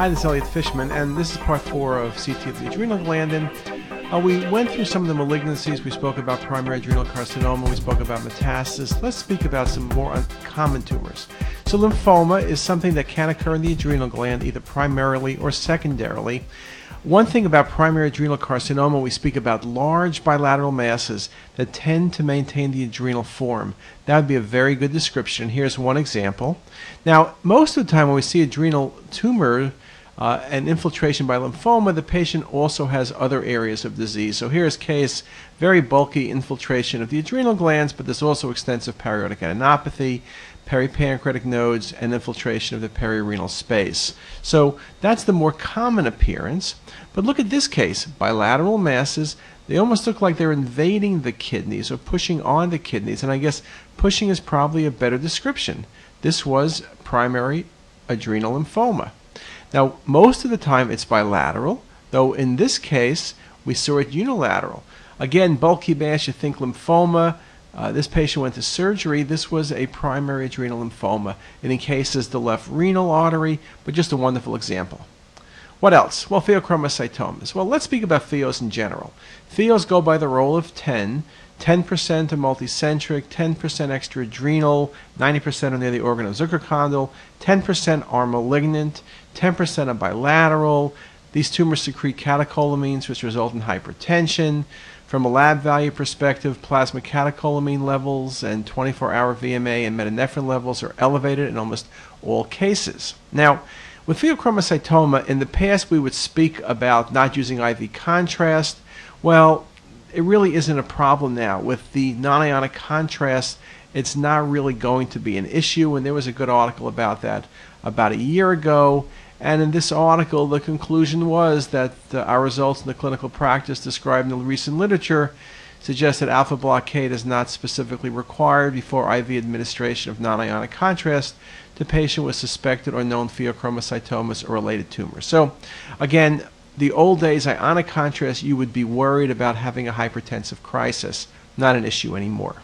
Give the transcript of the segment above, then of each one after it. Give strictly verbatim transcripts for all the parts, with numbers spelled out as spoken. Hi, this is Elliot Fishman, and this is part four of C T of the adrenal gland. And uh, we went through some of the malignancies. We spoke about primary adrenal carcinoma. We spoke about metastasis. Let's speak about some more uncommon tumors. So lymphoma is something that can occur in the adrenal gland, either primarily or secondarily. One thing about primary adrenal carcinoma, we speak about large bilateral masses that tend to maintain the adrenal form. That would be a very good description. Here's one example. Now, most of the time when we see adrenal tumor uh, and infiltration by lymphoma, the patient also has other areas of disease. So here's case, very bulky infiltration of the adrenal glands, but there's also extensive periodic adenopathy, peripancreatic nodes, and infiltration of the perirenal space. So that's the more common appearance. But look at this case, bilateral masses. They almost look like they're invading the kidneys or pushing on the kidneys. And I guess pushing is probably a better description. This was primary adrenal lymphoma. Now, most of the time it's bilateral, though in this case, we saw it unilateral. Again, bulky mass, you think lymphoma. Uh, this patient went to surgery. This was a primary adrenal lymphoma. It encases the left renal artery, but just a wonderful example. What else? Well, pheochromocytomas. Well, let's speak about pheos in general. Pheos go by the role of ten. ten percent are multicentric, ten percent extra-adrenal, ninety percent are near the organ of Zuckerkandl, ten percent are malignant, ten percent are bilateral. These tumors secrete catecholamines, which result in hypertension. From a lab value perspective, plasma catecholamine levels and twenty-four hour V M A and metanephrine levels are elevated in almost all cases. Now, with pheochromocytoma, in the past we would speak about not using I V contrast. Well, it really isn't a problem now. With the non-ionic contrast, it's not really going to be an issue, and there was a good article about that about a year ago. And in this article, the conclusion was that uh, our results in the clinical practice described in the recent literature suggest that alpha blockade is not specifically required before I V administration of non-ionic contrast to patient with suspected or known pheochromocytomas or related tumors. So again, the old days, ionic contrast, you would be worried about having a hypertensive crisis. Not an issue anymore.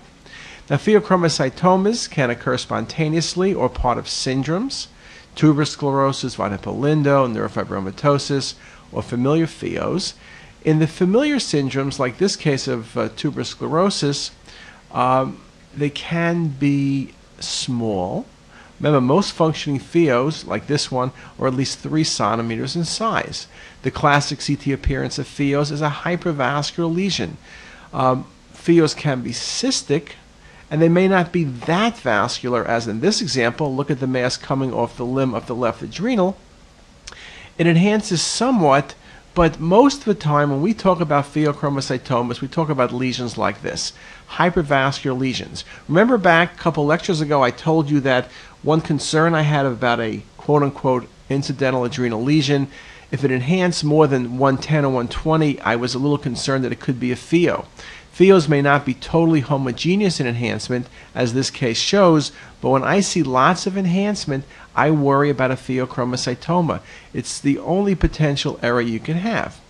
Now, pheochromocytomas can occur spontaneously or part of syndromes. Tuberous sclerosis, von Hippel-Lindau, neurofibromatosis, or familiar pheos. In the familiar syndromes, like this case of uh, tuberous sclerosis, um, they can be small. Remember, most functioning pheos, like this one, are at least three centimeters in size. The classic C T appearance of pheos is a hypervascular lesion. Um, pheos can be cystic, and they may not be that vascular, as in this example. Look at the mass coming off the limb of the left adrenal. It enhances somewhat, but most of the time when we talk about pheochromocytomas, we talk about lesions like this, hypervascular lesions. Remember back a couple lectures ago, I told you that one concern I had about a quote-unquote incidental adrenal lesion, if it enhanced more than one ten or one twenty, I was a little concerned that it could be a pheo. Pheos may not be totally homogeneous in enhancement, as this case shows, but when I see lots of enhancement, I worry about a pheochromocytoma. It's the only potential error you can have.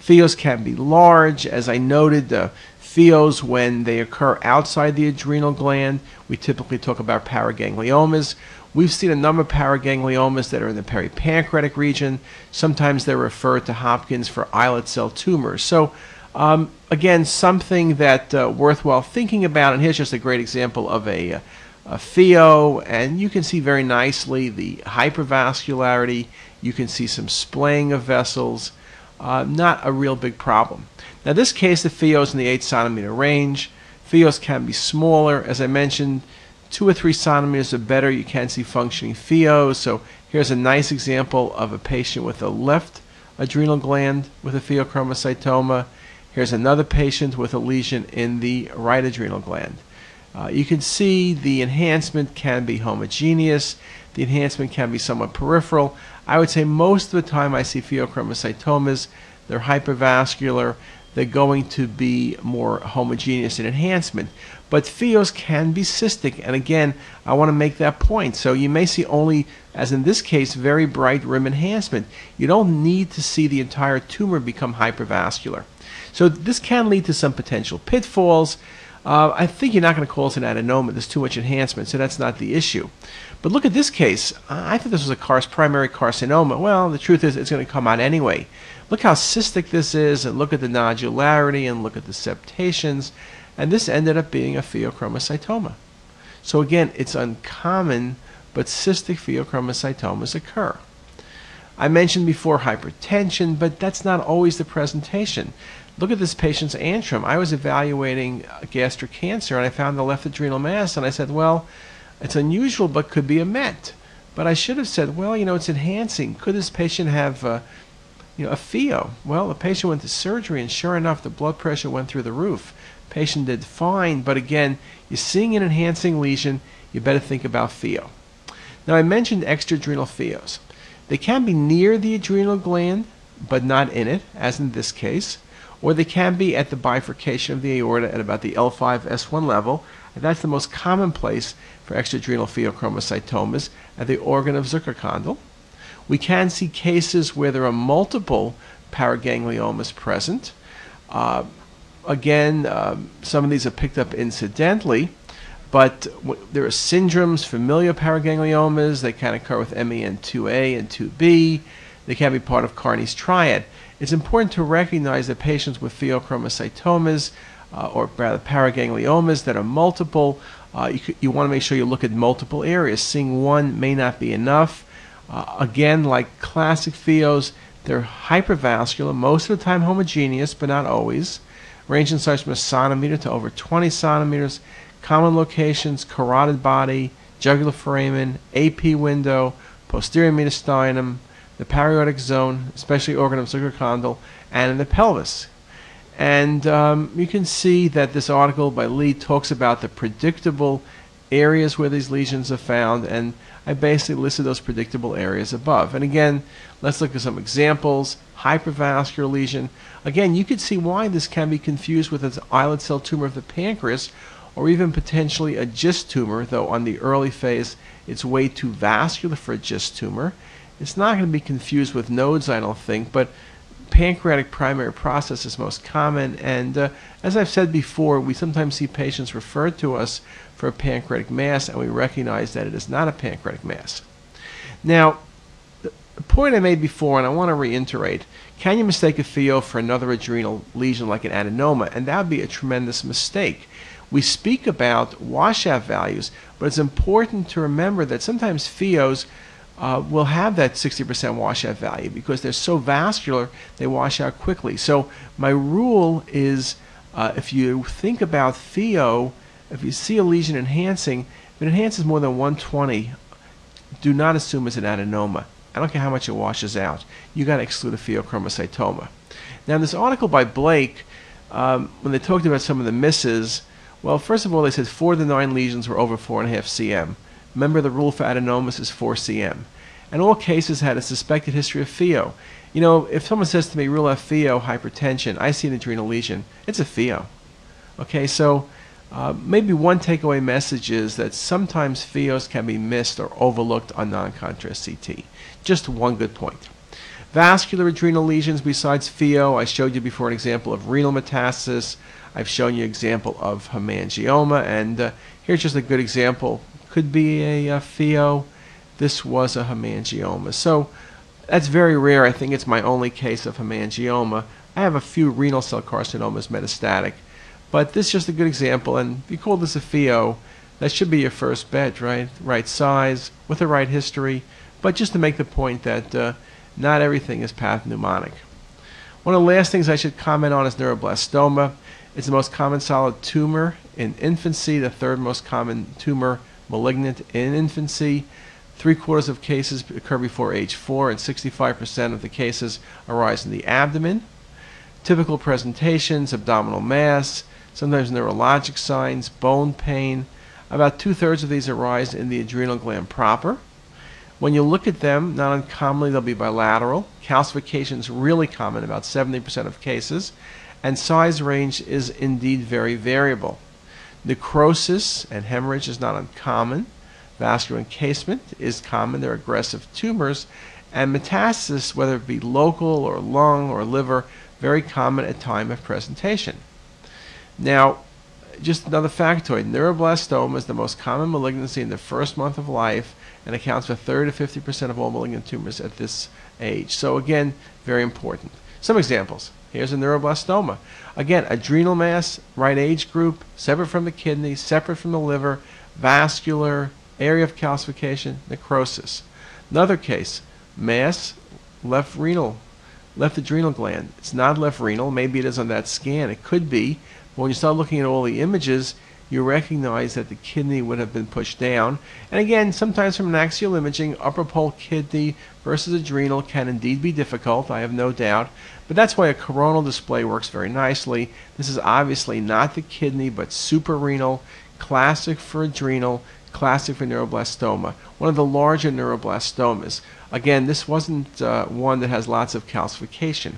Pheos can be large. As I noted, the pheos, when they occur outside the adrenal gland, we typically talk about paragangliomas. We've seen a number of paragangliomas that are in the peripancreatic region. Sometimes they're referred to Hopkins for islet cell tumors. So, Um, again, something that uh, worthwhile thinking about, and here's just a great example of a, a pheo, and you can see very nicely the hypervascularity. You can see some splaying of vessels. Uh, not a real big problem. Now, this case, the pheos in the eight centimeter range. Pheos can be smaller, as I mentioned, two or three centimeters or better. You can see functioning pheos. So here's a nice example of a patient with a left adrenal gland with a pheochromocytoma. Here's another patient with a lesion in the right adrenal gland. Uh, you can see the enhancement can be homogeneous. The enhancement can be somewhat peripheral. I would say most of the time I see pheochromocytomas, they're hypervascular. They're going to be more homogeneous in enhancement. But pheos can be cystic, and again, I want to make that point. So you may see only, as in this case, very bright rim enhancement. You don't need to see the entire tumor become hypervascular. So this can lead to some potential pitfalls. Uh, I think you're not going to call it an adenoma. There's too much enhancement, so that's not the issue. But look at this case. I thought this was a car- primary carcinoma. Well, the truth is it's going to come out anyway. Look how cystic this is, and look at the nodularity, and look at the septations. And this ended up being a pheochromocytoma. So again, it's uncommon, but cystic pheochromocytomas occur. I mentioned before hypertension, but that's not always the presentation. Look at this patient's antrum. I was evaluating gastric cancer, and I found the left adrenal mass, and I said, well, it's unusual, but could be a MET. But I should have said, well, you know, it's enhancing. Could this patient have uh, you know, a pheo? Well, the patient went to surgery, and sure enough, the blood pressure went through the roof. Patient did fine, but again, you're seeing an enhancing lesion. You better think about pheo. Now, I mentioned extra-adrenal pheos. They can be near the adrenal gland, but not in it, as in this case, or they can be at the bifurcation of the aorta at about the L five S one level, and that's the most common place for extra-adrenal pheochromocytomas, at the organ of Zuckerkandl. We can see cases where there are multiple paragangliomas present. Uh, again, um, some of these are picked up incidentally, but there are syndromes, familial paragangliomas. They can occur with M E N two A and two B. They can be part of Carney's triad. It's important to recognize that patients with pheochromocytomas, uh, or rather paragangliomas that are multiple, uh, you, you want to make sure you look at multiple areas. Seeing one may not be enough. Uh, again, like classic pheos, they're hypervascular, most of the time homogeneous, but not always. Range in size from a centimeter to over twenty centimeters. Common locations: carotid body, jugular foramen, A P window, posterior mediastinum, the parietic zone, especially organ of Zuckerkandl, and in the pelvis. And um, you can see that this article by Lee talks about the predictable areas where these lesions are found, and I basically listed those predictable areas above. And again, let's look at some examples. Hypervascular lesion. Again, you could see why this can be confused with an islet cell tumor of the pancreas, or even potentially a GIST tumor, though on the early phase it's way too vascular for a GIST tumor. It's not going to be confused with nodes, I don't think, but pancreatic primary process is most common, and uh, as I've said before, we sometimes see patients referred to us for a pancreatic mass, and we recognize that it is not a pancreatic mass. Now, the point I made before, and I want to reiterate, can you mistake a pheo for another adrenal lesion like an adenoma? And that would be a tremendous mistake. We speak about washout values, but it's important to remember that sometimes pheos uh, will have that sixty percent washout value because they're so vascular, they wash out quickly. So my rule is, uh, if you think about pheo, if you see a lesion enhancing, if it enhances more than one twenty, do not assume it's an adenoma. I don't care how much it washes out. You got to exclude a pheochromocytoma. Now, in this article by Blake, um, when they talked about some of the misses, well, first of all, they said four of the nine lesions were over four point five centimeters. Remember, the rule for adenomas is four centimeters. And all cases had a suspected history of pheo. You know, if someone says to me, rule out pheo, hypertension, I see an adrenal lesion, it's a pheo. Okay, so uh, maybe one takeaway message is that sometimes pheos can be missed or overlooked on non-contrast C T. Just one good point. Vascular adrenal lesions besides pheo, I showed you before an example of renal metastasis. I've shown you an example of hemangioma, and uh, here's just a good example. Could be a, a pheo. This was a hemangioma. So that's very rare. I think it's my only case of hemangioma. I have a few renal cell carcinomas metastatic, but this is just a good example, and if you call this a pheo, that should be your first bet, right? Right size, with the right history, but just to make the point that uh, not everything is pathognomonic. One of the last things I should comment on is neuroblastoma. It's the most common solid tumor in infancy, the third most common tumor malignant in infancy. Three quarters of cases occur before age four, and sixty-five percent of the cases arise in the abdomen. Typical presentations: abdominal mass, sometimes neurologic signs, bone pain. About two-thirds of these arise in the adrenal gland proper. When you look at them, not uncommonly they'll be bilateral. Calcification is really common, about seventy percent of cases. And size range is indeed very variable. Necrosis and hemorrhage is not uncommon. Vascular encasement is common. They're aggressive tumors. And metastasis, whether it be local or lung or liver, very common at time of presentation. Now, just another factoid, neuroblastoma is the most common malignancy in the first month of life and accounts for thirty to fifty percent of all malignant tumors at this age. So again, very important. Some examples. Here's a neuroblastoma. Again, adrenal mass, right age group, separate from the kidney, separate from the liver, vascular, area of calcification, necrosis. Another case, mass, left renal, left adrenal gland. It's not left renal. Maybe it is on that scan. It could be. But when you start looking at all the images, you recognize that the kidney would have been pushed down. And again, sometimes from an axial imaging, upper pole kidney versus adrenal can indeed be difficult, I have no doubt. But that's why a coronal display works very nicely. This is obviously not the kidney, but suprarenal, classic for adrenal, classic for neuroblastoma, one of the larger neuroblastomas. Again, this wasn't uh, one that has lots of calcification.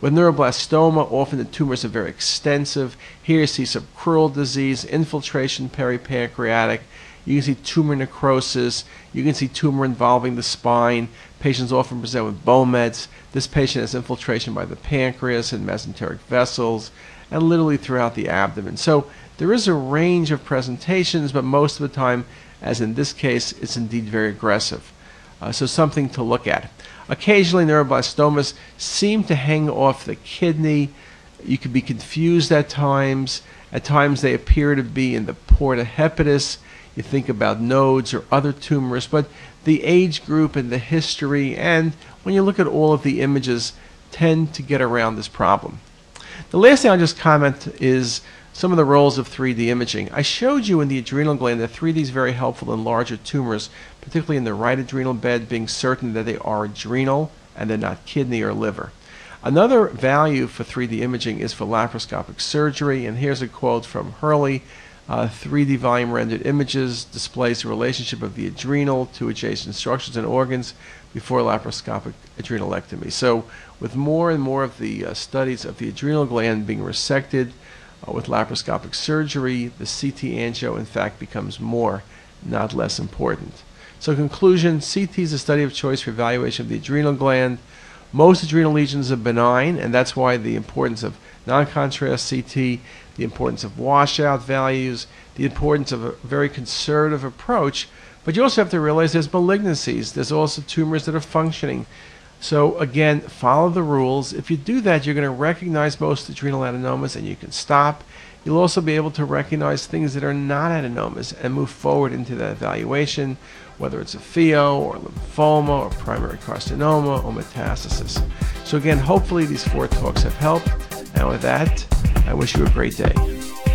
With neuroblastoma, often the tumors are very extensive. Here you see subcrural disease, infiltration peripancreatic. You can see tumor necrosis. You can see tumor involving the spine. Patients often present with bone mets. This patient has infiltration by the pancreas and mesenteric vessels, and literally throughout the abdomen. So there is a range of presentations, but most of the time, as in this case, it's indeed very aggressive. Uh, so something to look at. Occasionally, neuroblastomas seem to hang off the kidney. You could be confused at times. At times, they appear to be in the porta hepatis. You think about nodes or other tumors, but the age group and the history, and when you look at all of the images, tend to get around this problem. The last thing I'll just comment is some of the roles of three D imaging. I showed you in the adrenal gland that three D is very helpful in larger tumors, particularly in the right adrenal bed, being certain that they are adrenal and they're not kidney or liver. Another value for three D imaging is for laparoscopic surgery, and here's a quote from Hurley. Uh, three D volume rendered images displays the relationship of the adrenal to adjacent structures and organs before laparoscopic adrenalectomy. So with more and more of the uh, studies of the adrenal gland being resected, Uh, with laparoscopic surgery, the C T angio, in fact, becomes more, not less important. So conclusion, C T is a study of choice for evaluation of the adrenal gland. Most adrenal lesions are benign, and that's why the importance of non-contrast C T, the importance of washout values, the importance of a very conservative approach. But you also have to realize there's malignancies. There's also tumors that are functioning. So again, follow the rules. If you do that, you're going to recognize most adrenal adenomas and you can stop. You'll also be able to recognize things that are not adenomas and move forward into that evaluation, whether it's a F I O or lymphoma or primary carcinoma or metastasis. So again, hopefully these four talks have helped. And with that, I wish you a great day.